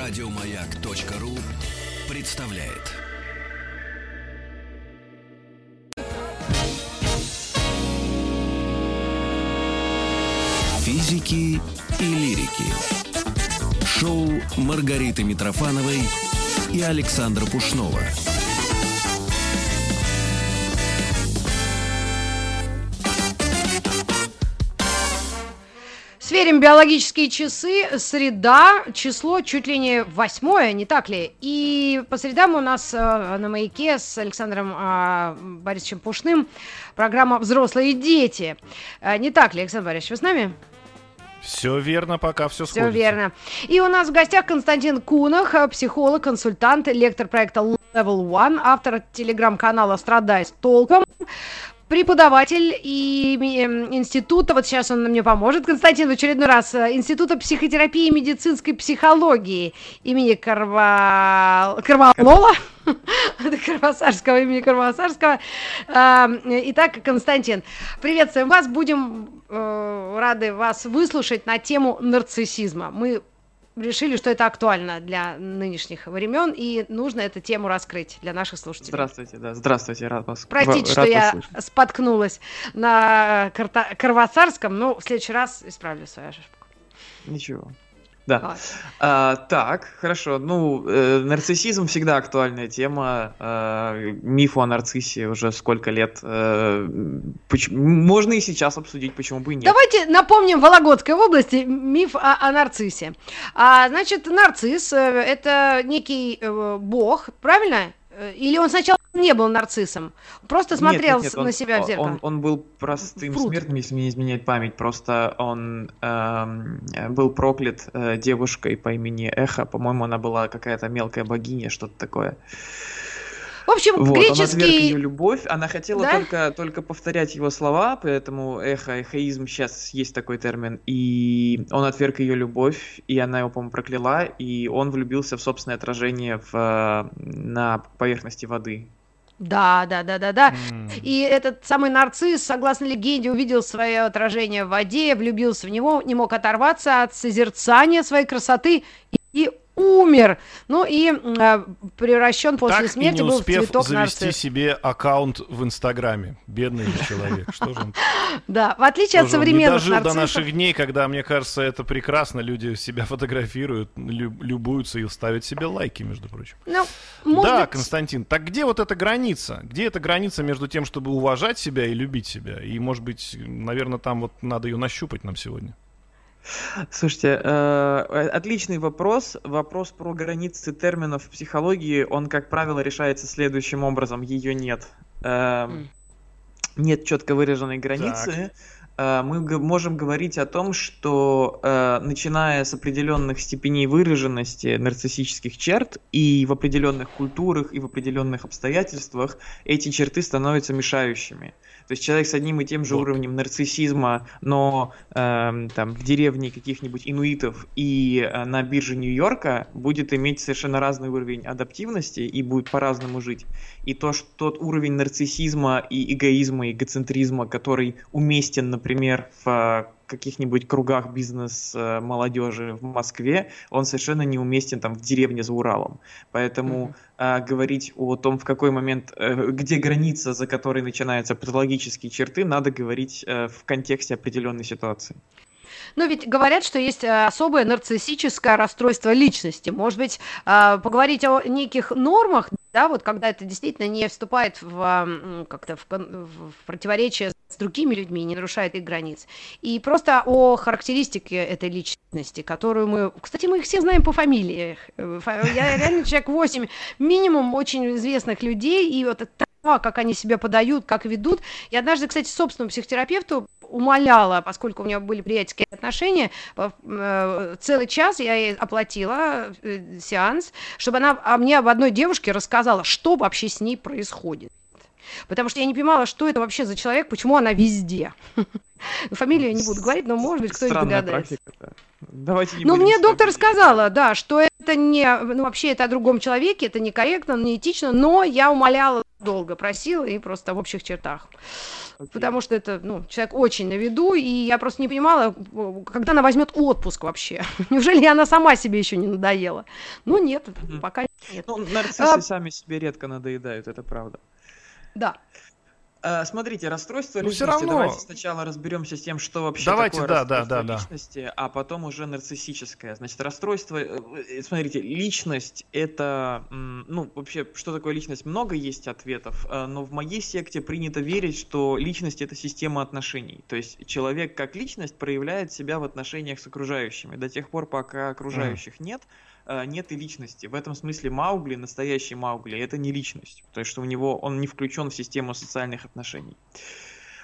Радио Маяк.ру представляет. Физики и лирики. Шоу Маргариты Митрофановой и Александра Пушного. Сверим биологические часы. Среда, число чуть ли не 8, не так ли? И по средам у нас на Маяке с Александром Борисовичем Пушным программа «Взрослые дети». Не так ли, Александр Борисович, вы с нами? Все верно, пока все сходится. Все верно. И у нас в гостях Константин Кунах, психолог, консультант, лектор проекта Level One, автор телеграм-канала «Страдай с толком», преподаватель и института, вот сейчас он мне поможет, Константин, в очередной раз, Института психотерапии и медицинской психологии имени Карвасарского. Итак, Константин, приветствуем вас, будем рады вас выслушать на тему нарциссизма. Мы решили, что это актуально для нынешних времен, и нужно эту тему раскрыть для наших слушателей. Здравствуйте, рад вас слышать. Простите, что я споткнулась на Карвасарском, но в следующий раз исправлю свою ошибку. Ничего. Да. Так, хорошо. Нарциссизм всегда актуальная тема. Мифу о нарциссе уже сколько лет. Можно и сейчас обсудить, почему бы и нет. Давайте напомним в Вологодской области миф о нарциссе. Значит, нарцисс – это некий бог, правильно? Или он сначала не был нарциссом? Просто смотрел на себя в зеркало? Он был простым смертным, если не изменять память. Просто он был проклят девушкой по имени Эхо. По-моему, она была какая-то мелкая богиня, что-то такое. В общем, вот, греческий... Он отверг ее любовь, она хотела только повторять его слова, поэтому эхоизм, сейчас есть такой термин, и он отверг ее любовь, и она его, по-моему, прокляла, и он влюбился в собственное отражение на поверхности воды. Да. И этот самый нарцисс, согласно легенде, увидел свое отражение в воде, влюбился в него, не мог оторваться от созерцания своей красоты и умер, превращен после смерти был в цветок нарцисс. Так и не успев завести себе аккаунт в Инстаграме. Бедный человек, что же он... Да, в отличие от современных нарциссов... дожил до наших дней, когда, мне кажется, это прекрасно, люди себя фотографируют, любуются и ставят себе лайки, между прочим. Да, Константин, так где вот эта граница? Где эта граница между тем, чтобы уважать себя и любить себя? И, может быть, наверное, там вот надо ее нащупать нам сегодня. Слушайте, отличный вопрос. Вопрос про границы терминов в психологии, он, как правило, решается следующим образом. Ее нет. Нет четко выраженной границы. Мы можем говорить о том, что начиная с определенных степеней выраженности нарциссических черт и в определенных культурах, и в определенных обстоятельствах эти черты становятся мешающими. То есть человек с одним и тем же уровнем нарциссизма, но там, в деревне каких-нибудь инуитов и на бирже Нью-Йорка будет иметь совершенно разный уровень адаптивности и будет по-разному жить. И тот уровень нарциссизма и эгоизма, и эгоцентризма, который уместен, например, в каких-нибудь кругах бизнес-молодежи в Москве, он совершенно неуместен там в деревне за Уралом. Поэтому говорить о том, в какой момент, где граница, за которой начинаются патологические черты, надо говорить в контексте определенной ситуации. Но ведь говорят, что есть особое нарциссическое расстройство личности. Может быть, поговорить о неких нормах, да, вот когда это действительно не вступает в противоречие с другими людьми, не нарушает их границ. И просто о характеристике этой личности, которую мы... Кстати, мы их все знаем по фамилиях. Я реально человек 8, минимум очень известных людей, и вот того, как они себя подают, как ведут. Я однажды, кстати, собственному психотерапевту умоляла, поскольку у меня были приятельские отношения, целый час я ей оплатила сеанс, чтобы она мне об одной девушке рассказала, что вообще с ней происходит. Потому что я не понимала, что это вообще за человек, почему она везде. Фамилию я не буду говорить, но, может быть, кто-нибудь догадается. Но мне доктор сказала, да, что это не... вообще это о другом человеке, это некорректно, неэтично, но я умоляла долго просила, и просто в общих чертах. Okay. Потому что это, человек очень на виду, и я просто не понимала, когда она возьмет отпуск вообще. Неужели она сама себе еще не надоела? Нет, пока нет. Нарциссы сами себе редко надоедают, это правда. Да. Смотрите, расстройство личности. Все равно... Давайте сначала разберемся с тем, что вообще такое расстройство личности, а потом уже нарциссическое. Значит, расстройство... Смотрите, личность — это... вообще, что такое личность? Много есть ответов, но в моей секте принято верить, что личность — это система отношений. То есть человек как личность проявляет себя в отношениях с окружающими. До тех пор, пока окружающих нет и личности. В этом смысле Маугли, настоящий Маугли, это не личность, потому что у него он не включен в систему социальных отношений.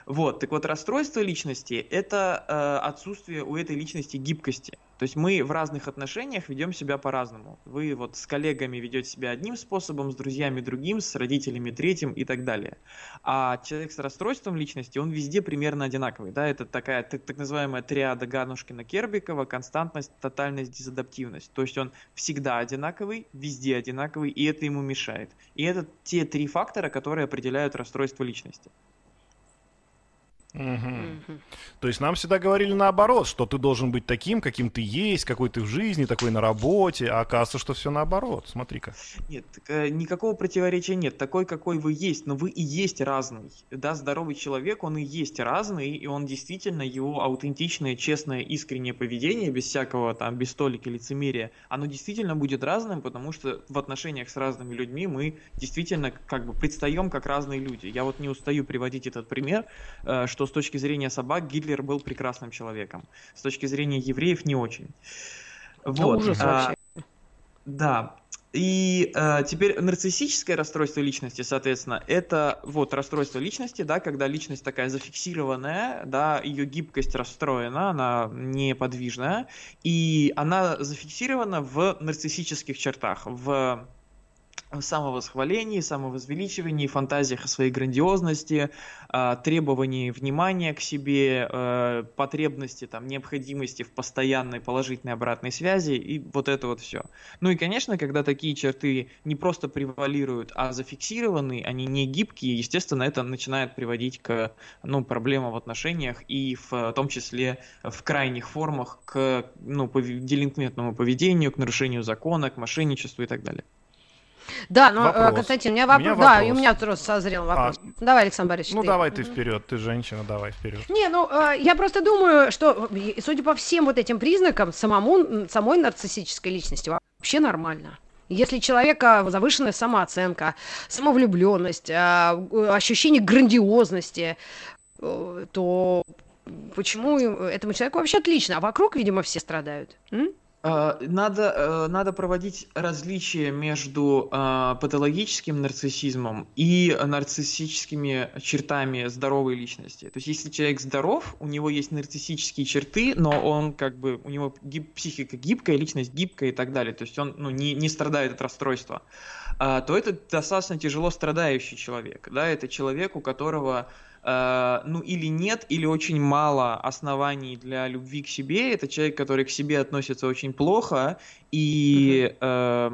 Так вот, расстройство личности – это отсутствие у этой личности гибкости. То есть мы в разных отношениях ведем себя по-разному. Вы с коллегами ведете себя одним способом, с друзьями другим, с родителями третьим и так далее. А человек с расстройством личности, он везде примерно одинаковый. Да? Это такая так называемая триада Ганушкина-Кербикова, константность, тотальность, дезадаптивность. То есть он всегда одинаковый, везде одинаковый, и это ему мешает. И это те три фактора, которые определяют расстройство личности. Угу. То есть нам всегда говорили наоборот, что ты должен быть таким, каким ты есть, какой ты в жизни, такой на работе, а оказывается, что все наоборот, смотри-ка. Нет, никакого противоречия нет, такой, какой вы есть, но вы и есть разный, да, здоровый человек, он и есть разный, и он действительно, его аутентичное, честное, искреннее поведение, без всякого там, без толики лицемерия, оно действительно будет разным, потому что в отношениях с разными людьми мы действительно как бы предстаем как разные люди. Я не устаю приводить этот пример, что с точки зрения собак Гитлер был прекрасным человеком. С точки зрения евреев не очень. Ужас вообще. Да. И теперь нарциссическое расстройство личности, соответственно, это расстройство личности, да, когда личность такая зафиксированная, да, ее гибкость расстроена, она неподвижная, и она зафиксирована в нарциссических чертах, в самовосхвалении, самовозвеличивании, фантазиях о своей грандиозности, требовании внимания к себе, потребности, необходимости в постоянной положительной обратной связи и все. И, конечно, когда такие черты не просто превалируют, а зафиксированы, они не гибкие, естественно, это начинает приводить к проблемам в отношениях и в том числе в крайних формах к делинквентному поведению, к нарушению закона, к мошенничеству и так далее. Да, Константин, у меня вопрос. Да, и у меня тоже созрел вопрос. Давай, Александр Борисович. Давай ты вперед, ты женщина, давай вперед. Я просто думаю, что, судя по всем этим признакам, самой нарциссической личности вообще нормально. Если человека завышенная самооценка, самовлюбленность, ощущение грандиозности, то почему этому человеку вообще отлично? А вокруг, видимо, все страдают. Надо проводить различие между патологическим нарциссизмом и нарциссическими чертами здоровой личности. То есть, если человек здоров, у него есть нарциссические черты, но он у него психика гибкая, личность гибкая и так далее. То есть он не страдает от расстройства. То это достаточно тяжело страдающий человек. Да? Это человек, у которого или нет, или очень мало оснований для любви к себе. Это человек, который к себе относится очень плохо, и это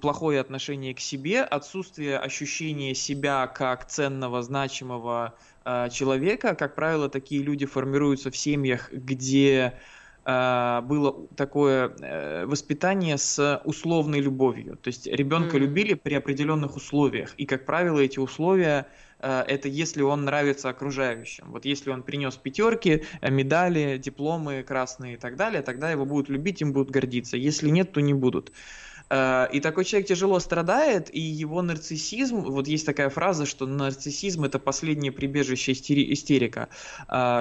плохое отношение к себе, отсутствие ощущения себя как ценного, значимого человека. Как правило, такие люди формируются в семьях, где было такое воспитание с условной любовью. То есть ребенка любили при определенных условиях, и, как правило, эти условия — это если он нравится окружающим. Если он принес пятерки, медали, дипломы красные и так далее, тогда его будут любить, им будут гордиться. Если нет, то не будут. И такой человек тяжело страдает, и его нарциссизм, есть такая фраза, что нарциссизм — это последнее прибежище истерика,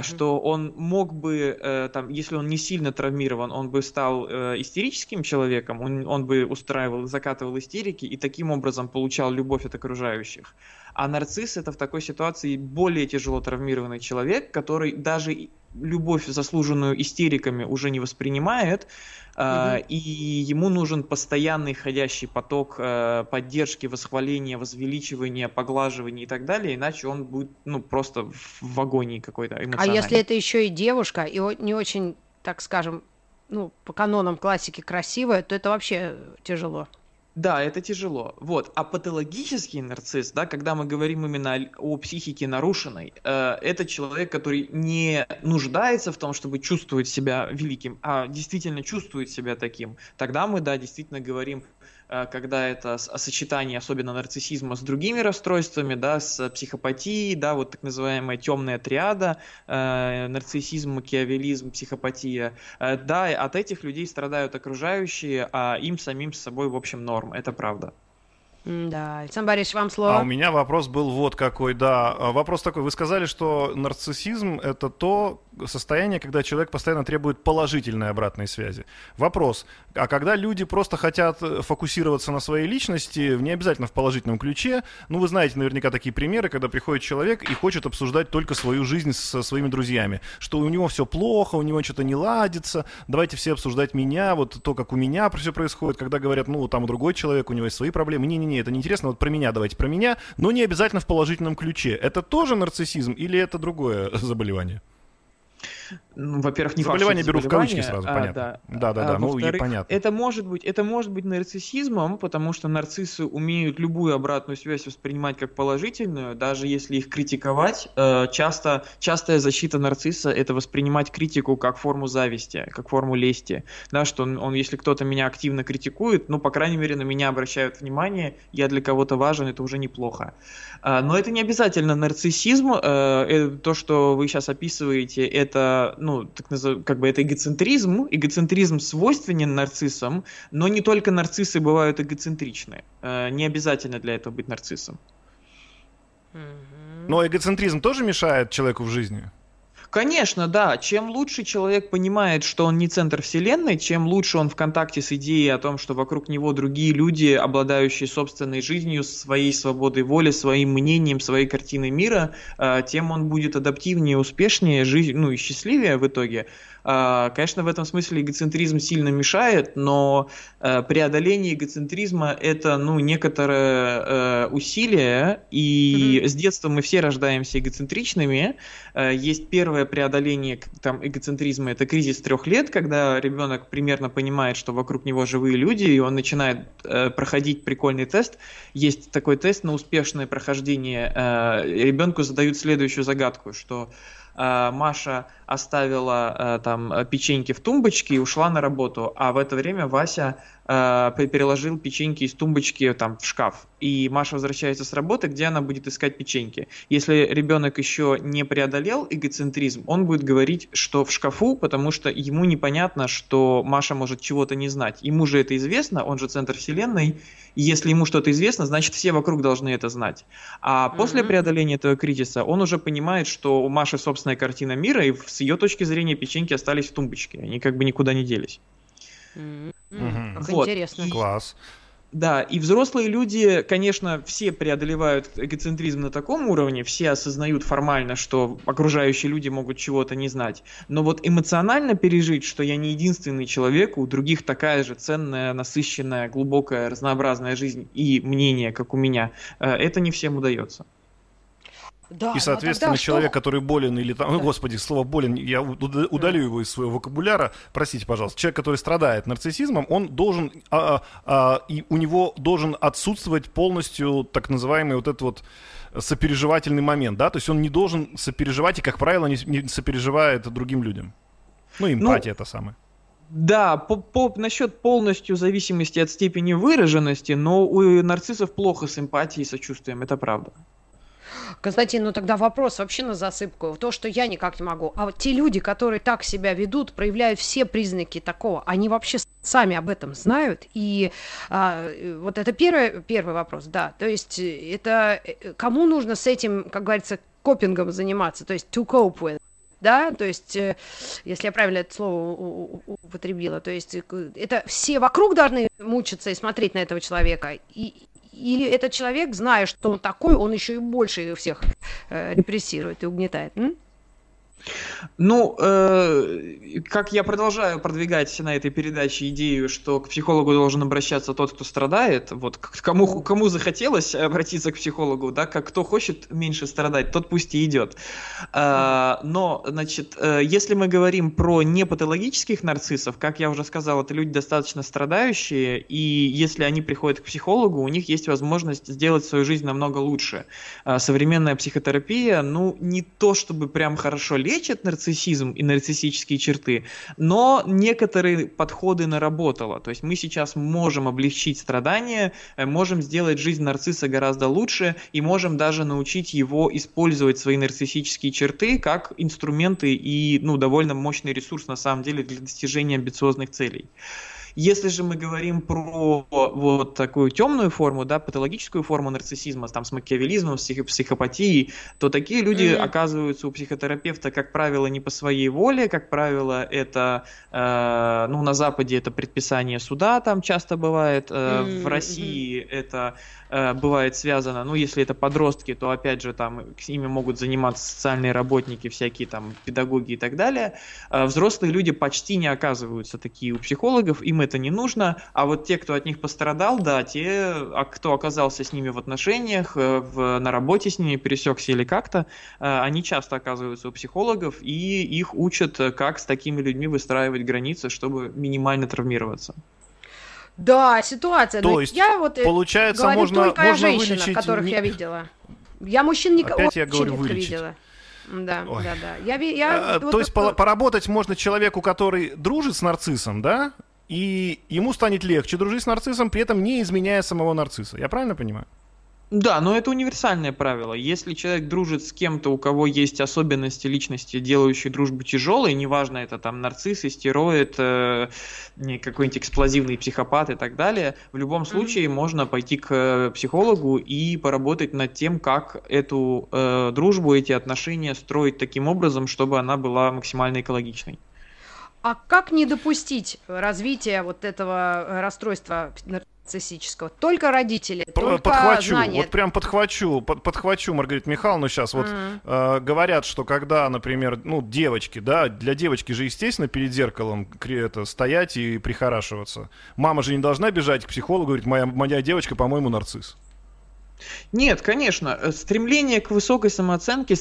что он мог бы, если он не сильно травмирован, он бы стал истерическим человеком, он бы устраивал, закатывал истерики и таким образом получал любовь от окружающих. А нарцисс — это в такой ситуации более тяжело травмированный человек, который даже любовь, заслуженную истериками, уже не воспринимает, и ему нужен постоянный ходящий поток поддержки, восхваления, возвеличивания, поглаживания и так далее, иначе он будет просто в агонии какой-то эмоциональной. А если это еще и девушка, и не очень, так скажем, по канонам классики красивая, то это вообще тяжело. Да, это тяжело. Вот. А патологический нарцисс, да, когда мы говорим именно о психике нарушенной, это человек, который не нуждается в том, чтобы чувствовать себя великим, а действительно чувствует себя таким. Тогда мы, да, действительно говорим, когда это сочетание особенно нарциссизма с другими расстройствами, да, с психопатией, да, вот так называемая темная триада, нарциссизм, макиавеллизм, психопатия, да, от этих людей страдают окружающие, а им самим с собой, в общем, норм, это правда. Да, Александр Борисович, вам слово. А у меня вопрос был вот какой, да. Вопрос такой, вы сказали, что нарциссизм — это то состояние, когда человек постоянно требует положительной обратной связи. Вопрос, а когда люди просто хотят фокусироваться на своей личности, не обязательно в положительном ключе, ну вы знаете наверняка такие примеры, когда приходит человек и хочет обсуждать только свою жизнь со своими друзьями, что у него все плохо, у него что-то не ладится, давайте все обсуждать меня, вот то, как у меня все происходит, когда говорят, ну там другой человек, у него есть свои проблемы, не-не-не, это неинтересно, вот про меня давайте, про меня, но не обязательно в положительном ключе. Это тоже нарциссизм или это другое заболевание? Ну, во-первых, не заболевание беру в кавычки сразу, понятно. Да, ну и понятно. Это может быть нарциссизмом, потому что нарциссы умеют любую обратную связь воспринимать как положительную, даже если их критиковать. Частая защита нарцисса — это воспринимать критику как форму зависти, как форму лести. Да, что он, если кто-то меня активно критикует, ну, по крайней мере, на меня обращают внимание, я для кого-то важен, это уже неплохо. Но это не обязательно нарциссизм. То, что вы сейчас описываете, это, ну, так называемый, как бы это эгоцентризм. Эгоцентризм свойственен нарциссам, но не только нарциссы бывают эгоцентричны. Не обязательно для этого быть нарциссом. Но эгоцентризм тоже мешает человеку в жизни? Конечно, да. Чем лучше человек понимает, что он не центр вселенной, чем лучше он в контакте с идеей о том, что вокруг него другие люди, обладающие собственной жизнью, своей свободой воли, своим мнением, своей картиной мира, тем он будет адаптивнее, успешнее, ну и счастливее в итоге. Конечно, в этом смысле эгоцентризм сильно мешает, но преодоление эгоцентризма – это, ну, некоторое усилие, и с детства мы все рождаемся эгоцентричными. Есть первое преодоление там, эгоцентризма – это кризис 3 лет, когда ребенок примерно понимает, что вокруг него живые люди, и он начинает проходить прикольный тест. Есть такой тест на успешное прохождение. Ребенку задают следующую загадку, что… Маша оставила там печеньки в тумбочке и ушла на работу, а в это время Вася переложил печеньки из тумбочки там, в шкаф. И Маша возвращается с работы, где она будет искать печеньки. Если ребенок еще не преодолел эгоцентризм, он будет говорить, что в шкафу, потому что ему непонятно, что Маша может чего-то не знать. Ему же это известно, он же центр вселенной. И если ему что-то известно, значит все вокруг должны это знать. А после преодоления этого кризиса он уже понимает, что у Маши, собственно, картина мира, и с ее точки зрения печеньки остались в тумбочке, они как бы никуда не делись. Вот. Интересно. Класс. Да, и взрослые люди, конечно, все преодолевают эгоцентризм на таком уровне, все осознают формально, что окружающие люди могут чего-то не знать, но вот эмоционально пережить, что я не единственный человек, у других такая же ценная, насыщенная, глубокая, разнообразная жизнь и мнение, как у меня, это не всем удается. Да, и, соответственно, человек, который болен или там... Да. Ой, господи, слово «болен», я удалю его из своего вокабуляра. Простите, пожалуйста. Человек, который страдает нарциссизмом, он должен... и у него должен отсутствовать полностью так называемый вот этот вот сопереживательный момент, да? То есть он не должен сопереживать и, как правило, не сопереживает другим людям. Ну, эмпатия та самая. Да, насчет полностью зависимости от степени выраженности, но у нарциссов плохо с эмпатией и сочувствием, это правда. Константин, ну тогда вопрос вообще на засыпку. То, что я никак не могу. А вот те люди, которые так себя ведут, проявляют все признаки такого, они вообще сами об этом знают? И вот это первый вопрос, да. То есть это кому нужно с этим, как говорится, копингом заниматься? То есть to cope with. Да, то есть, если я правильно это слово употребила, то есть это все вокруг должны мучиться и смотреть на этого человека. Или этот человек, зная, что он такой, он еще и больше всех репрессирует и угнетает? Ну, как я продолжаю продвигать на этой передаче идею, что к психологу должен обращаться тот, кто страдает, вот кому захотелось обратиться к психологу, да, как кто хочет меньше страдать, тот пусть и идет. Но, значит, если мы говорим про непатологических нарциссов, как я уже сказал, это люди достаточно страдающие, и если они приходят к психологу, у них есть возможность сделать свою жизнь намного лучше. Современная психотерапия, ну, не то чтобы прям хорошо лечит нарциссизм и нарциссические черты, но некоторые подходы наработала. То есть мы сейчас можем облегчить страдания, можем сделать жизнь нарцисса гораздо лучше и можем даже научить его использовать свои нарциссические черты как инструменты и, ну, довольно мощный ресурс на самом деле для достижения амбициозных целей. Если же мы говорим про вот такую темную форму, да, патологическую форму нарциссизма, там, с макиавеллизмом, с психопатией, то такие люди оказываются у психотерапевта, как правило, не по своей воле, как правило, это, ну, на Западе это предписание суда, там часто бывает, в России это... бывает связано, ну, если это подростки, то, опять же, там, ими могут заниматься социальные работники, всякие там педагоги и так далее. Взрослые люди почти не оказываются такие у психологов, им это не нужно, а вот те, кто от них пострадал, да, те, кто оказался с ними в отношениях, на работе с ними, пересекся или как-то, они часто оказываются у психологов, и их учат, как с такими людьми выстраивать границы, чтобы минимально травмироваться. Да, ситуация. То есть, я вот получается, говорю только о женщинах, которых я видела. Я мужчин никого не видела. Да, ой. Да, да. То есть поработать можно человеку, который дружит с нарциссом, да? И ему станет легче дружить с нарциссом, при этом не изменяя самого нарцисса. Я правильно понимаю? Да, но это универсальное правило. Если человек дружит с кем-то, у кого есть особенности личности, делающие дружбу тяжелой, неважно, это там нарцисс, истероид, какой-нибудь эксплозивный психопат и так далее, в любом случае можно пойти к психологу и поработать над тем, как эту дружбу, эти отношения строить таким образом, чтобы она была максимально экологичной. А как не допустить развития вот этого расстройства нарциссического? Только родители, подхвачу, Маргарита Михайловна, сейчас вот говорят, что когда, например, ну, девочки, да, для девочки же, естественно, перед зеркалом стоять и прихорашиваться. Мама же не должна бежать к психологу, говорит, моя девочка, по-моему, нарцисс. Нет, конечно, стремление к высокой самооценке,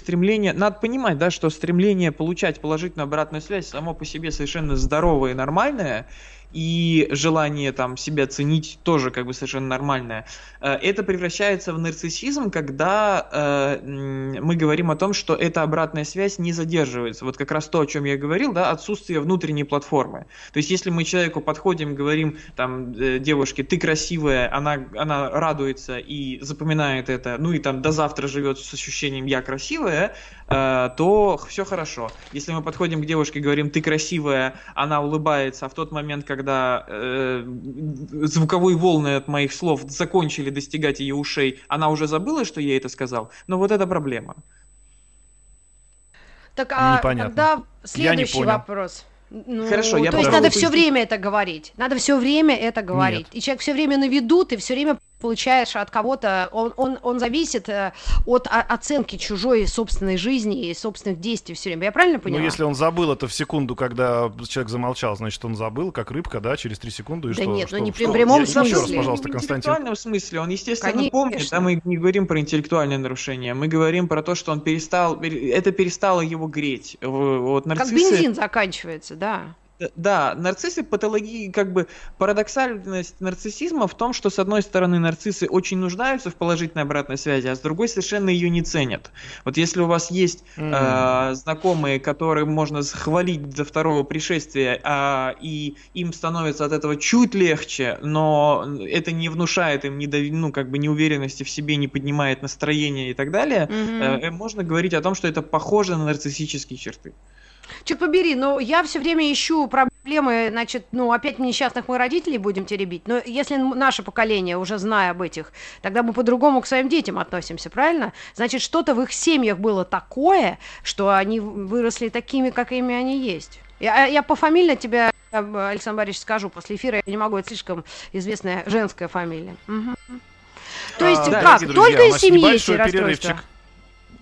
надо понимать, да, что стремление получать положительную обратную связь само по себе совершенно здоровое и нормальное, и желание там себя ценить тоже как бы совершенно нормальное. Это превращается в нарциссизм, когда мы говорим о том, что эта обратная связь не задерживается. Вот как раз то, о чем я говорил, да, отсутствие внутренней платформы. То есть если мы человеку подходим, говорим там девушке, ты красивая, она радуется и запоминает это, ну и там до завтра живет с ощущением я красивая, то все хорошо. Если мы подходим к девушке, говорим ты красивая, она улыбается, а в тот момент, когда звуковые волны от моих слов закончили достигать ее ушей, она уже забыла, что я это сказал, но вот это проблема. Так, непонятно. Тогда следующий вопрос. Ну, хорошо, я есть надо все время это говорить. Нет. И человек все время на виду, ты все время получаешь от кого-то, он зависит от оценки чужой собственной жизни и собственных действий все время. Я правильно понимаю? Ну, если он забыл это в секунду, когда человек замолчал, значит, он забыл, как рыбка, да, через 3 секунды, и да что? Да нет, ну не при прямом смысле. Еще раз, пожалуйста, Константин. В интеллектуальном смысле он, естественно, помнит, да, мы не говорим про интеллектуальные нарушения, мы говорим про то, что он перестало его греть. Вот, нарциссы... Как бензин заканчивается, да. Да, нарциссы, патологии, как бы парадоксальность нарциссизма в том, что с одной стороны нарциссы очень нуждаются в положительной обратной связи, а с другой совершенно ее не ценят. Вот если у вас есть знакомые, которые можно схвалить до второго пришествия, и им становится от этого чуть легче, но это не внушает им неуверенности в себе, не поднимает настроение и так далее, можно говорить о том, что это похоже на нарциссические черты. Черт побери, но я все время ищу проблемы, значит, ну, опять несчастных мы родителей будем теребить, но если наше поколение, уже зная об этих, тогда мы по-другому к своим детям относимся, правильно? Значит, что-то в их семьях было такое, что они выросли такими, какими они есть. Я пофамильно тебя, Александр Борисович, скажу после эфира, я не могу, это слишком известная женская фамилия. То есть, как, только из семьи эти расстройства?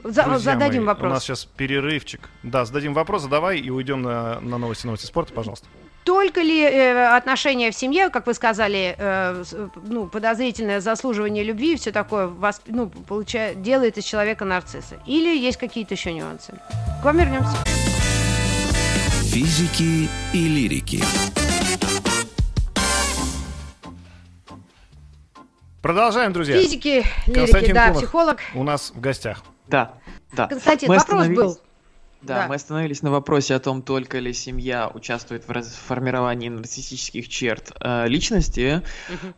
Друзья, зададим мои, вопрос. У нас сейчас перерывчик. Да, зададим вопрос, задавай и уйдем на новости спорта, пожалуйста. Только ли отношения в семье, как вы сказали, подозрительное заслуживание любви и все такое делает из человека нарцисса? Или есть какие-то еще нюансы? К вам вернемся. Физики и лирики. Продолжаем, друзья. Физики, лирики, да, Кунах, психолог. У нас в гостях. Да. Константин, вопрос был. Да, мы остановились на вопросе о том, только ли семья участвует в формировании нарциссических черт личности.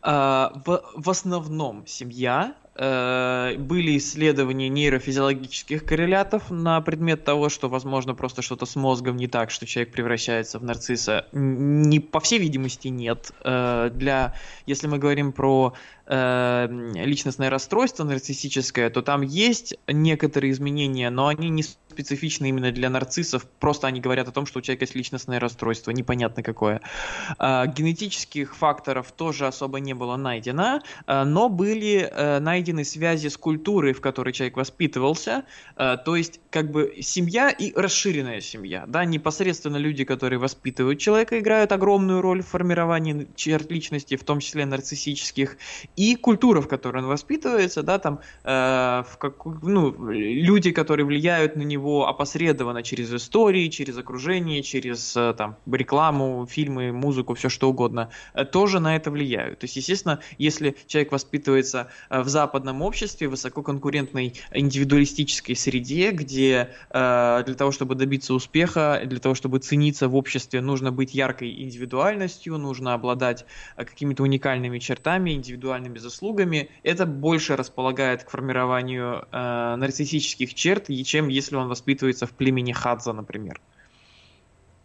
В основном семья. Были исследования нейрофизиологических коррелятов на предмет того, что, возможно, просто что-то с мозгом не так, что человек превращается в нарцисса. Не, по всей видимости, нет. Если мы говорим про личностное расстройство нарциссическое, то там есть некоторые изменения, но они не специфичны именно для нарциссов. Просто они говорят о том, что у человека есть личностное расстройство, непонятно какое. Генетических факторов тоже особо не было найдено, но были найдены связи с культурой, в которой человек воспитывался, то есть как бы семья и расширенная семья, да, непосредственно люди, которые воспитывают человека, играют огромную роль в формировании черт личности, в том числе нарциссических, и культура, в которой он воспитывается, да, там, люди, которые влияют на него опосредованно через истории, через окружение, через там рекламу, фильмы, музыку, все что угодно, тоже на это влияют. То есть, естественно, если человек воспитывается в западном обществе, высококонкурентной индивидуалистической среде, где для того, чтобы добиться успеха, для того, чтобы цениться в обществе, нужно быть яркой индивидуальностью, нужно обладать какими-то уникальными чертами, индивидуальными заслугами. Это больше располагает к формированию нарциссических черт, чем если он воспитывается в племени хадза, например.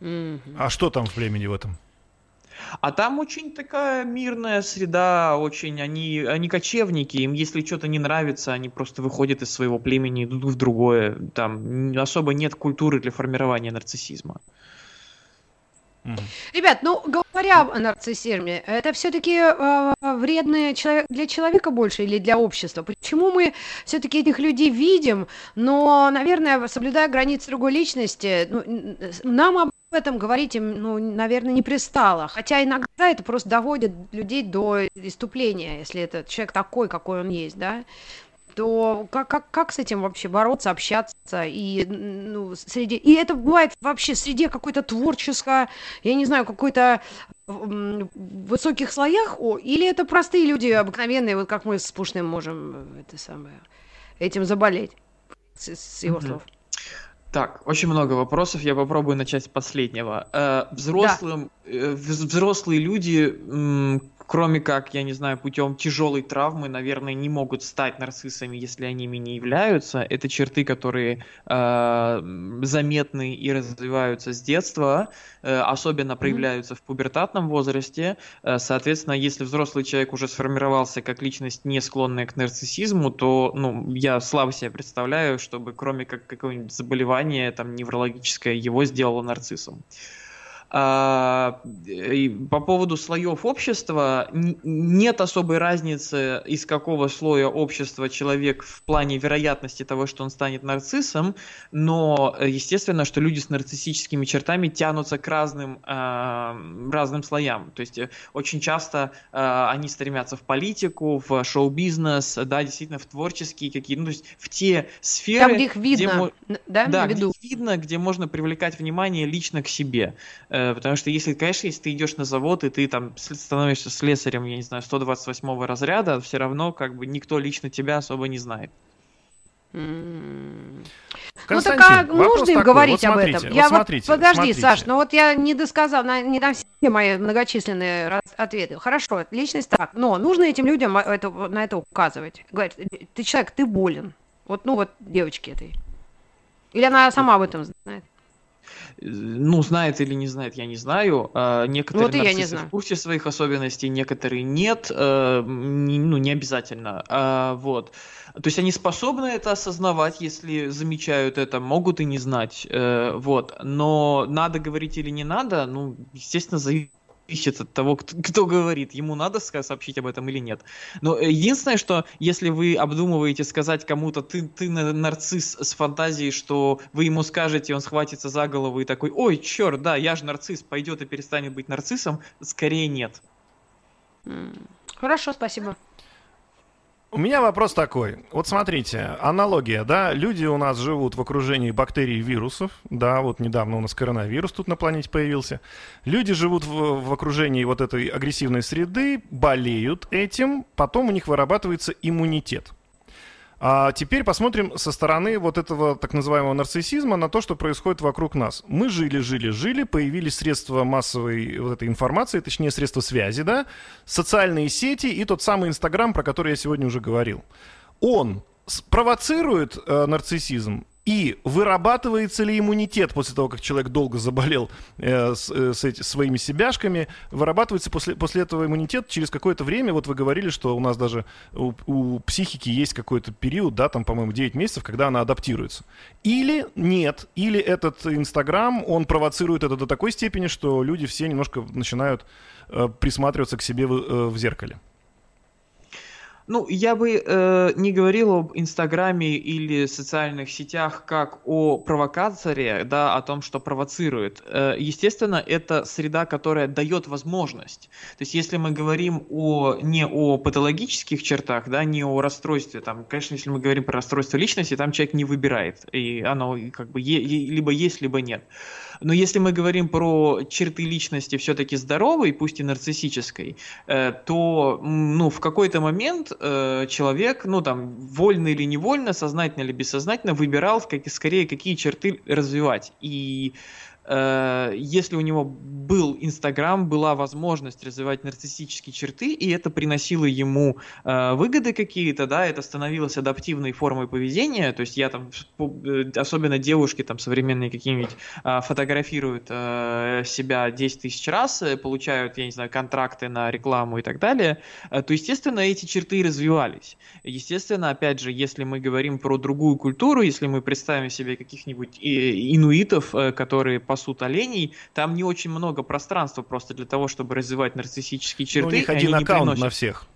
А что там в племени в этом? А там очень такая мирная среда, очень они кочевники, им если что-то не нравится, они просто выходят из своего племени, идут в другое, там особо нет культуры для формирования нарциссизма. Ребят, говоря о нарциссизме, это все-таки вредно для человека больше или для общества? Почему мы все-таки этих людей видим, но, наверное, соблюдая границы другой личности, нам об этом говорить им, наверное, не пристало. Хотя иногда это просто доводит людей до иступления, если этот человек такой, какой он есть, да? То как с этим вообще бороться, общаться? И это бывает вообще среди какой-то творческой, я не знаю, какой-то высоких слоях, или это простые люди, обыкновенные, вот как мы с Пушным можем этим заболеть, с его слов. Так, очень много вопросов, я попробую начать с последнего. Взрослые люди, кроме как, я не знаю, путем тяжелой травмы, наверное, не могут стать нарциссами, если они ими не являются. Это черты, которые заметны и развиваются с детства, особенно проявляются в пубертатном возрасте. Соответственно, если взрослый человек уже сформировался как личность, не склонная к нарциссизму, то я слабо себе представляю, чтобы кроме как какого-нибудь заболевания там, неврологическое, его сделало нарциссом. По поводу слоев общества, нет особой разницы, из какого слоя общества человек в плане вероятности того, что он станет нарциссом, но естественно, что люди с нарциссическими чертами тянутся к разным слоям. То есть очень часто они стремятся в политику, в шоу-бизнес, да, действительно, в творческие какие-то, то есть в те сферы, там, где их видно, где можно привлекать внимание лично к себе. Потому что, если ты идешь на завод, и ты там становишься слесарем, я не знаю, 128-го разряда, все равно как бы никто лично тебя особо не знает. Константин, нужно им говорить об этом. Подожди, Саш, я не досказал не на все мои многочисленные ответы. Хорошо, личность так, но нужно этим людям на это указывать. Говорить, ты человек, ты болен. Девочке этой. Или она сама об этом знает? Знает или не знает, я не знаю. Некоторые нарциссы в курсе своих особенностей, некоторые нет. Не обязательно. То есть они способны это осознавать, если замечают это, могут и не знать. Но надо говорить или не надо, естественно, зависит ищет от того, кто говорит, ему надо сообщить об этом или нет. Но единственное, что если вы обдумываете сказать кому-то, ты нарцисс с фантазией, что вы ему скажете, он схватится за голову и такой, ой, черт, да, я же нарцисс, пойдет и перестанет быть нарциссом, скорее нет. Хорошо, спасибо. У меня вопрос такой. Вот смотрите, аналогия, да, люди у нас живут в окружении бактерий и вирусов, да, вот недавно у нас коронавирус тут на планете появился. Люди живут в окружении вот этой агрессивной среды, болеют этим, потом у них вырабатывается иммунитет. А теперь посмотрим со стороны вот этого так называемого нарциссизма на то, что происходит вокруг нас. Мы жили, появились средства массовой вот этой информации, точнее средства связи, да, социальные сети и тот самый Instagram, про который я сегодня уже говорил. Он спровоцирует нарциссизм и вырабатывается ли иммунитет после того, как человек долго заболел своими себяшками, вырабатывается после этого иммунитет через какое-то время, вот вы говорили, что у нас даже у психики есть какой-то период, да, там, по-моему, 9 месяцев, когда она адаптируется. Или нет, или этот Инстаграм, он провоцирует это до такой степени, что люди все немножко начинают присматриваться к себе в зеркале. Ну, я бы не говорил об Инстаграме или социальных сетях как о провокаторе, да, о том, что провоцирует. Естественно, это среда, которая дает возможность. То есть, если мы говорим не о патологических чертах, да, не о расстройстве, там, конечно, если мы говорим про расстройство личности, там человек не выбирает, и оно как бы либо есть, либо нет. Но если мы говорим про черты личности все-таки здоровой, пусть и нарциссической, то ну, в какой-то момент человек, ну там, вольно или невольно, сознательно или бессознательно, выбирал скорее какие черты развивать. И если у него был Инстаграм, была возможность развивать нарциссические черты, и это приносило ему выгоды какие-то, да, это становилось адаптивной формой поведения, то есть я там, особенно девушки там современные какие-нибудь фотографируют себя 10 тысяч раз, получают, я не знаю, контракты на рекламу и так далее, то, естественно, эти черты развивались. Естественно, опять же, если мы говорим про другую культуру, если мы представим себе каких-нибудь инуитов, которые пасут оленей, там не очень много пространства просто для того, чтобы развивать нарциссические черты. У них один аккаунт на всех.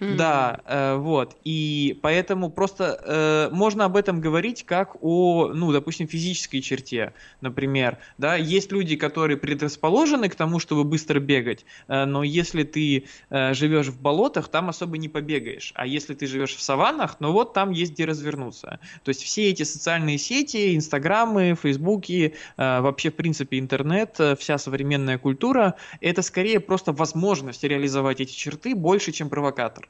Да, вот. И поэтому просто можно об этом говорить как о, ну, допустим, физической черте, например. Да, есть люди, которые предрасположены к тому, чтобы быстро бегать, но если ты живешь в болотах, там особо не побегаешь. А если ты живешь в саваннах, ну вот там есть где развернуться. То есть все эти социальные сети, Инстаграмы, Фейсбуки, вообще, в принципе, интернет, вся современная культура, это скорее просто возможность реализовать эти черты больше, чем провокатор.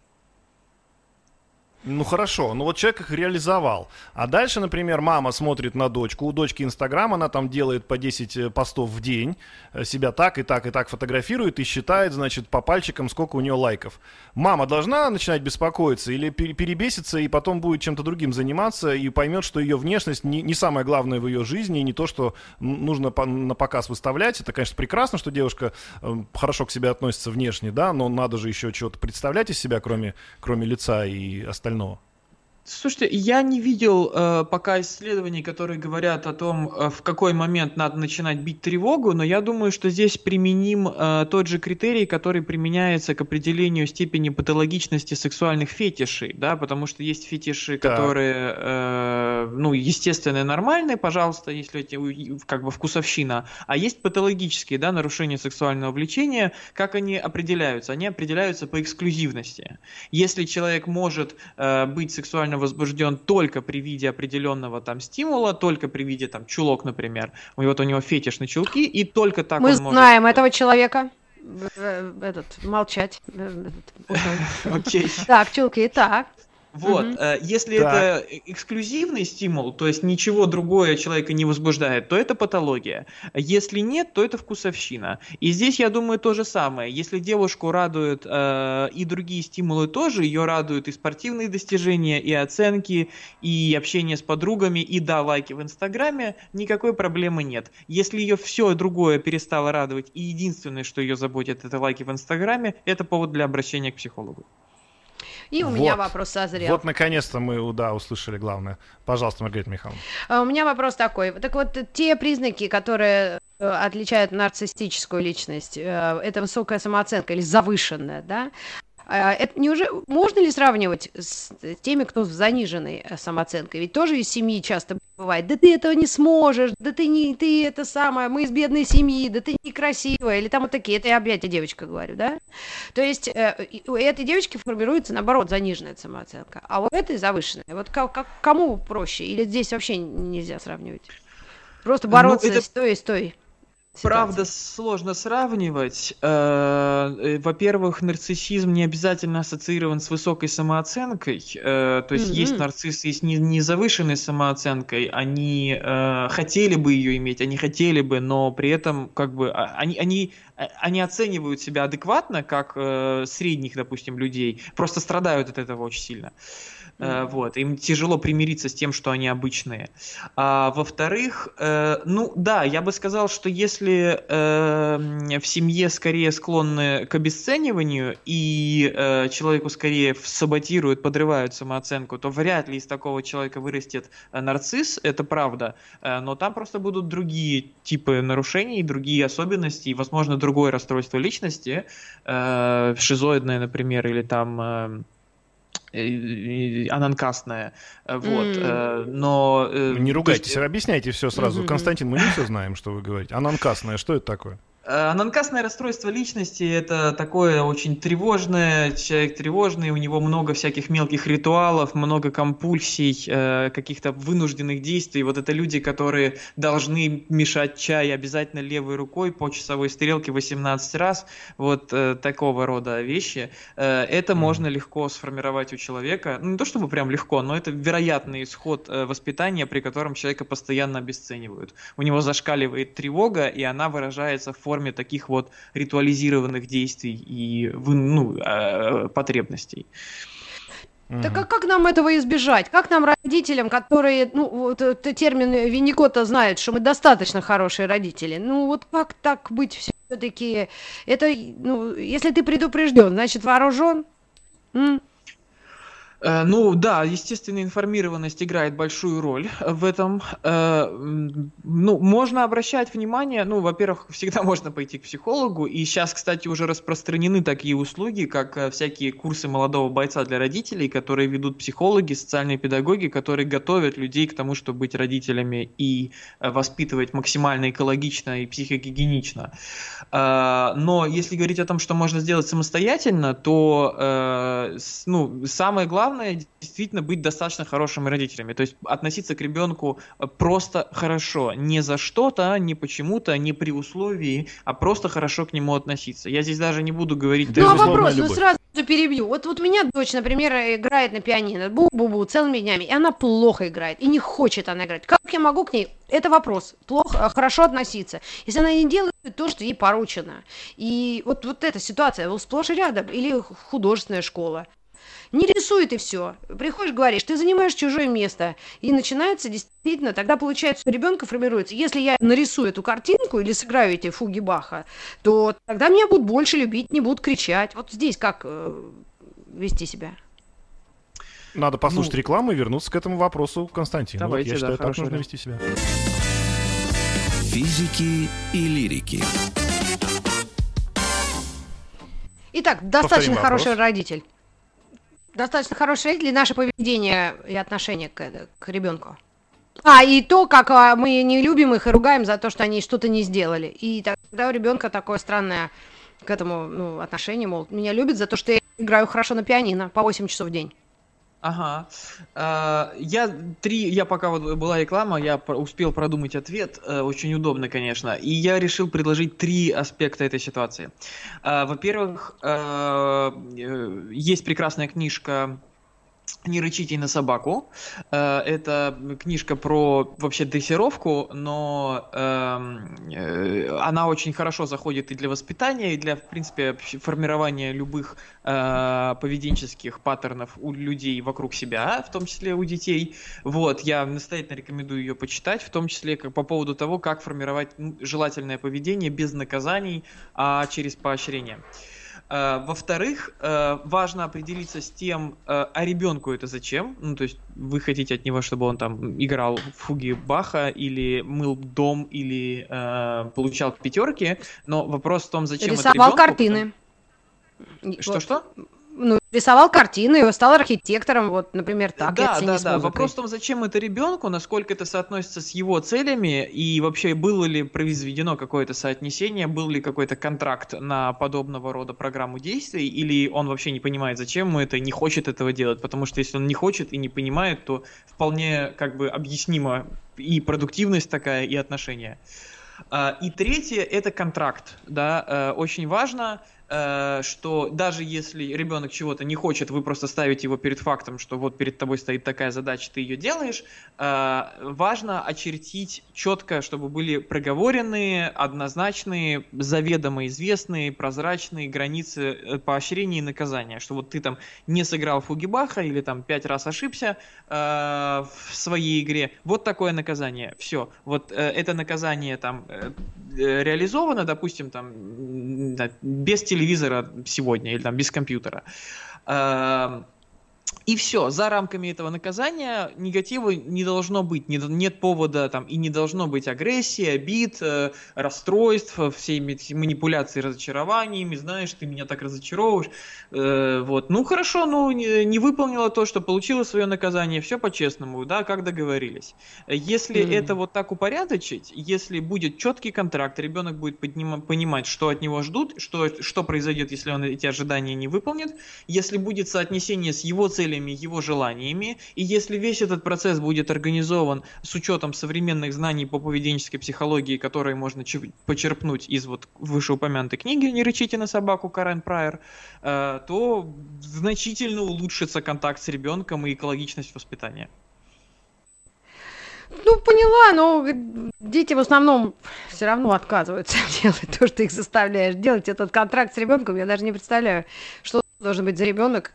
Ну хорошо, но вот человек их реализовал. А дальше, например, мама смотрит на дочку, у дочки Инстаграм, она там делает по 10 постов в день, себя так и так и так фотографирует и считает, значит, по пальчикам, сколько у нее лайков. Мама должна начинать беспокоиться или перебеситься и потом будет чем-то другим заниматься и поймет, что ее внешность не самое главное в ее жизни и не то, что нужно на показ выставлять. Это, конечно, прекрасно, что девушка хорошо к себе относится внешне, да, но надо же еще чего-то представлять из себя, кроме лица и остального. Слушайте, я не видел пока исследований, которые говорят о том, в какой момент надо начинать бить тревогу, но я думаю, что здесь применим тот же критерий, который применяется к определению степени патологичности сексуальных фетишей, да, потому что есть фетиши, да, которые, ну, естественные, нормальные, пожалуйста, если это как бы вкусовщина, а есть патологические, да, нарушения сексуального влечения. Как они определяются? Они определяются по эксклюзивности. Если человек может быть сексуально возбужден только при виде определенного там стимула, только при виде там чулок, например. И вот у него фетиш на чулки, и только так мы он может... Мы знаем этого человека. Молчать. Окей. Так, чулки, и так. Вот, если это эксклюзивный стимул, то есть ничего другое человека не возбуждает, то это патология. Если нет, то это вкусовщина. И здесь, я думаю, то же самое. Если девушку радуют и другие стимулы тоже, ее радуют и спортивные достижения, и оценки, и общение с подругами, и да, лайки в Инстаграме, никакой проблемы нет. Если ее все другое перестало радовать, и единственное, что ее заботит, это лайки в Инстаграме, это повод для обращения к психологу. И у меня вопрос созрел. Вот, наконец-то мы, услышали главное. Пожалуйста, Маргарита Михайловна. У меня вопрос такой. Так вот, те признаки, которые отличают нарциссическую личность, это высокая самооценка или завышенная, да? Это неужели, можно ли сравнивать с теми, кто с заниженной самооценкой? Ведь тоже из семьи часто бывает: да ты этого не сможешь, да ты не ты это самое, мы из бедной семьи, да ты некрасивая, или там вот такие, это я опять о девочке говорю, да? То есть у этой девочки формируется, наоборот, заниженная самооценка, а у этой завышенная. Вот кому проще? Или здесь вообще нельзя сравнивать? Просто бороться с той и с той. Правда, сложно сравнивать. Во-первых, нарциссизм не обязательно ассоциирован с высокой самооценкой. То есть есть нарциссы с незавышенной самооценкой. Они хотели бы ее иметь, они хотели бы, но при этом как бы они оценивают себя адекватно, как средних, допустим, людей. Просто страдают от этого очень сильно. Вот. Им тяжело примириться с тем, что они обычные. Во-вторых, я бы сказал, что если в семье скорее склонны к обесцениванию и человеку скорее саботируют, подрывают самооценку, то вряд ли из такого человека вырастет нарцисс, это правда. Но там просто будут другие типы нарушений, другие особенности и, возможно, другое расстройство личности, шизоидное, например, или там... ананкастная. Но... Не ругайтесь, объясняйте все сразу. Константин, мы не все знаем, что вы говорите. Ананкастная, что это такое? Ананкастное расстройство личности — это такое очень тревожное, человек тревожный, у него много всяких мелких ритуалов, много компульсий, каких-то вынужденных действий. Вот это люди, которые должны мешать чай обязательно левой рукой по часовой стрелке 18 раз, вот такого рода вещи. Это можно легко сформировать у человека, не то чтобы прям легко, но это вероятный исход воспитания, при котором человека постоянно обесценивают. У него зашкаливает тревога, и она выражается в форме таких вот ритуализированных действий и потребностей. Так а как нам этого избежать? Как нам, родителям, которые, термин Винникотта знает, что мы достаточно хорошие родители, как так быть все-таки? Это, если ты предупрежден, значит вооружен? Естественно, информированность играет большую роль в этом. Можно обращать внимание, во-первых, всегда можно пойти к психологу, и сейчас, кстати, уже распространены такие услуги, как всякие курсы молодого бойца для родителей, которые ведут психологи, социальные педагоги, которые готовят людей к тому, чтобы быть родителями и воспитывать максимально экологично и психогигиенично. Но если говорить о том, что можно сделать самостоятельно, то самое главное действительно быть достаточно хорошими родителями, то есть относиться к ребенку просто хорошо, не за что-то, не почему-то, не при условии, а просто хорошо к нему относиться. Я здесь даже не буду говорить... вопрос, сразу же перебью. Вот у меня дочь, например, играет на пианино, бу-бу-бу, целыми днями, и она плохо играет, и не хочет она играть. Как я могу к ней... Это вопрос. Хорошо относиться. Если она не делает то, что ей поручено. И вот эта ситуация сплошь и рядом. Или художественная школа. Не рисует и все. Приходишь, говоришь, ты занимаешь чужое место. И начинается действительно, тогда получается, что ребенка формируется. Если я нарисую эту картинку или сыграю эти фуги Баха, то тогда меня будут больше любить, не будут кричать. Вот здесь как вести себя? Надо послушать рекламу и вернуться к этому вопросу, Константин. Давайте, я считаю, так нужно вести себя. Физики и лирики. Итак, достаточно хороший родитель. Достаточно хорошие родители, наше поведение и отношение к ребенку. И то, как мы не любим их и ругаем за то, что они что-то не сделали. И тогда у ребенка такое странное к этому отношение, мол, меня любят за то, что я играю хорошо на пианино по 8 часов в день. Ага. Я пока была реклама, я успел продумать ответ, очень удобно, конечно, и я решил предложить три аспекта этой ситуации. Во-первых, есть прекрасная книжка «Не рычите на собаку». Это книжка про вообще дрессировку, но она очень хорошо заходит и для воспитания, и для, в принципе, формирования любых поведенческих паттернов у людей вокруг себя, в том числе у детей. Я настоятельно рекомендую ее почитать, в том числе по поводу того, как формировать желательное поведение без наказаний, а через поощрение. Во-вторых, важно определиться с тем, а ребенку это зачем. Ну, то есть вы хотите от него, чтобы он там играл в фуги Баха или мыл дом, или получал пятерки, но вопрос в том, зачем это ребенку. Рисовал картины. Что-что? Ну, рисовал картины, стал архитектором, вот, например, так. Да. Вопрос в том, зачем это ребенку, насколько это соотносится с его целями, и вообще было ли произведено какое-то соотнесение, был ли какой-то контракт на подобного рода программу действий, или он вообще не понимает, зачем ему это, не хочет этого делать, потому что если он не хочет и не понимает, то вполне как бы объяснимо и продуктивность такая, и отношения. И третье – это контракт, да, очень важно, что даже если ребенок чего-то не хочет, вы просто ставите его перед фактом, что вот перед тобой стоит такая задача, ты ее делаешь, важно очертить четко, чтобы были проговоренные, однозначные, заведомо известные, прозрачные границы поощрения и наказания, что вот ты там не сыграл фуги Баха или там 5 раз ошибся в своей игре, вот такое наказание, все, вот это наказание там реализовано, допустим, там без телевизора сегодня или там без компьютера. И все, за рамками этого наказания негатива не должно быть, нет повода там, и не должно быть агрессии, обид, расстройств, всеми манипуляции разочарованиями, знаешь, ты меня так разочаровываешь, вот. Ну хорошо, ну не выполнила то, что получила свое наказание, все по-честному, да, как договорились. Если это вот так упорядочить, если будет четкий контракт, ребенок будет понимать, что от него ждут, что произойдет, если он эти ожидания не выполнит, если будет соотнесение с его целями, его желаниями, и если весь этот процесс будет организован с учетом современных знаний по поведенческой психологии, которые можно почерпнуть из вот вышеупомянутой книги «Не рычите на собаку» Карен Прайр, то значительно улучшится контакт с ребенком и экологичность воспитания. Ну, поняла, но дети в основном все равно отказываются делать то, что их заставляешь делать. Этот контракт с ребенком, я даже не представляю, что должен быть за ребенок,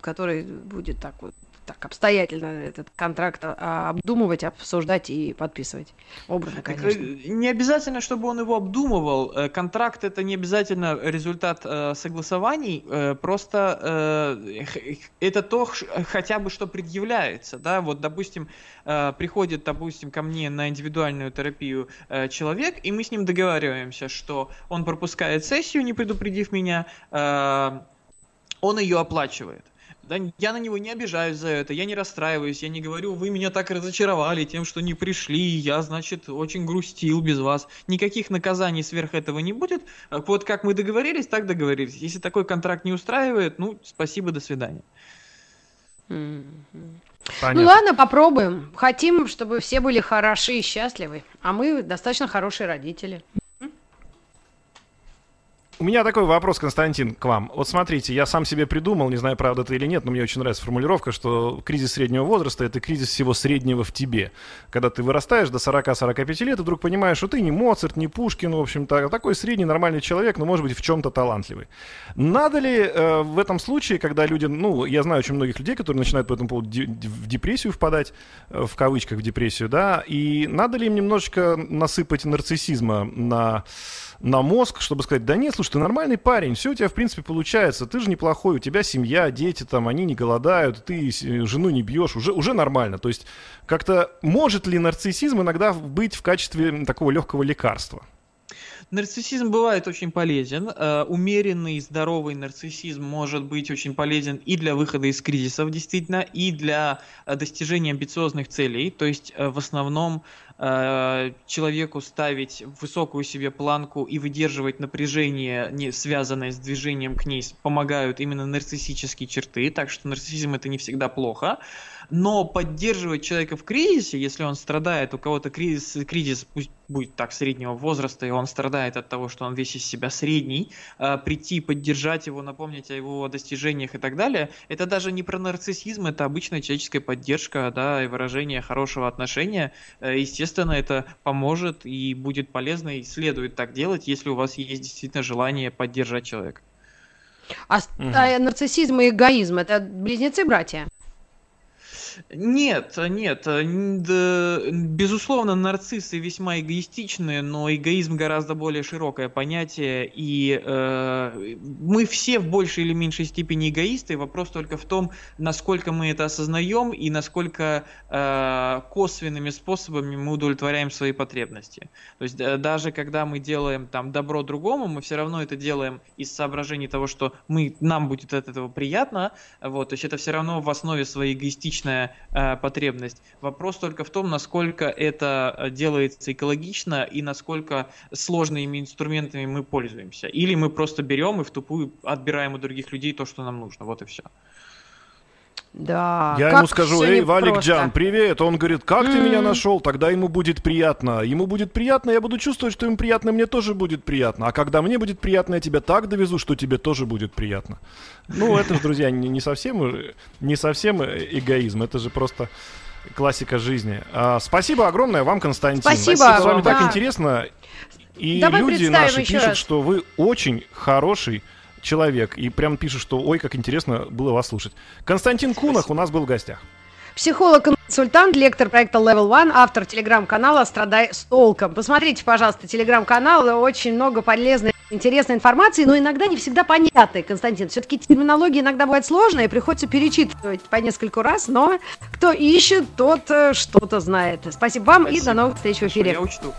который будет так вот так обстоятельно этот контракт обдумывать, обсуждать и подписывать. Образно, конечно. Не обязательно, чтобы он его обдумывал. Контракт — это не обязательно результат согласований, просто это то, хотя бы что предъявляется. Да? Вот, допустим, приходит, допустим, ко мне на индивидуальную терапию человек, и мы с ним договариваемся, что он пропускает сессию, не предупредив меня, он ее оплачивает. Да, я на него не обижаюсь за это, я не расстраиваюсь, я не говорю, вы меня так разочаровали тем, что не пришли, я, значит, очень грустил без вас. Никаких наказаний сверх этого не будет. Вот как мы договорились, так договорились. Если такой контракт не устраивает, ну, спасибо, до свидания. Понятно. Ну ладно, попробуем. Хотим, чтобы все были хороши и счастливы, а мы достаточно хорошие родители. У меня такой вопрос, Константин, к вам. Вот смотрите, я сам себе придумал, не знаю, правда это или нет, но мне очень нравится формулировка, что кризис среднего возраста — это кризис всего среднего в тебе. Когда ты вырастаешь до 40-45 лет, и вдруг понимаешь, что ты не Моцарт, не Пушкин, в общем-то, такой средний нормальный человек, но, может быть, в чем-то талантливый. Надо ли в этом случае, когда люди, ну, я знаю очень многих людей, которые начинают по этому поводу в депрессию впадать, в кавычках в депрессию, да, и надо ли им немножечко насыпать нарциссизма на мозг, чтобы сказать, да нет, слушай, ты нормальный парень, все у тебя, в принципе, получается, ты же неплохой, у тебя семья, дети там, они не голодают, ты жену не бьешь, уже нормально. То есть как-то может ли нарциссизм иногда быть в качестве такого легкого лекарства? Нарциссизм бывает очень полезен. Умеренный, здоровый нарциссизм может быть очень полезен и для выхода из кризисов, действительно, и для достижения амбициозных целей. То есть в основном человеку ставить высокую себе планку и выдерживать напряжение, не связанное с движением к ней, помогают именно нарциссические черты, так что нарциссизм — это не всегда плохо. Но поддерживать человека в кризисе, если он страдает, у кого-то кризис пусть будет так среднего возраста, и он страдает от того, что он весь из себя средний, прийти, поддержать его, напомнить о его достижениях и так далее, это даже не про нарциссизм, это обычная человеческая поддержка, да, и выражение хорошего отношения. Естественно, это поможет и будет полезно, и следует так делать, если у вас есть действительно желание поддержать человека. А нарциссизм и эгоизм — это близнецы-братья? Нет. Безусловно, нарциссы весьма эгоистичны, но эгоизм гораздо более широкое понятие, и мы все в большей или меньшей степени эгоисты. Вопрос только в том, насколько мы это осознаем и насколько косвенными способами мы удовлетворяем свои потребности. То есть даже когда мы делаем там добро другому, мы все равно это делаем из соображений того, что нам будет от этого приятно. Вот, то есть это все равно в основе своей эгоистичная потребность. Вопрос только в том, насколько это делается экологично и насколько сложными инструментами мы пользуемся. Или мы просто берем и втупую отбираем у других людей то, что нам нужно. Вот и все. Да, я ему скажу: «Эй, Валикджан, привет!» Он говорит: «Как ты меня нашел?» Тогда ему будет приятно. Ему будет приятно, я буду чувствовать, что ему приятно, мне тоже будет приятно. А когда мне будет приятно, я тебя так довезу, что тебе тоже будет приятно. Ну, это же, друзья, не совсем эгоизм, это же просто классика жизни. Спасибо огромное вам, Константин. Спасибо. С вами так интересно. И люди наши пишут, что вы очень хороший человек. И прям пишет, что ой, как интересно было вас слушать. Константин Кунах у нас был в гостях. Психолог-консультант, лектор проекта Level One, автор телеграм-канала «Страдай с толком». Посмотрите, пожалуйста, телеграм-канал. Очень много полезной, интересной информации, но иногда не всегда понятной, Константин. Все-таки терминология иногда бывает сложная, приходится перечитывать по нескольку раз, но кто ищет, тот что-то знает. Спасибо вам. Спасибо. И до новых встреч в эфире. Я учту.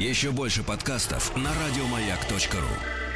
Еще больше подкастов на радиомаяк.ру.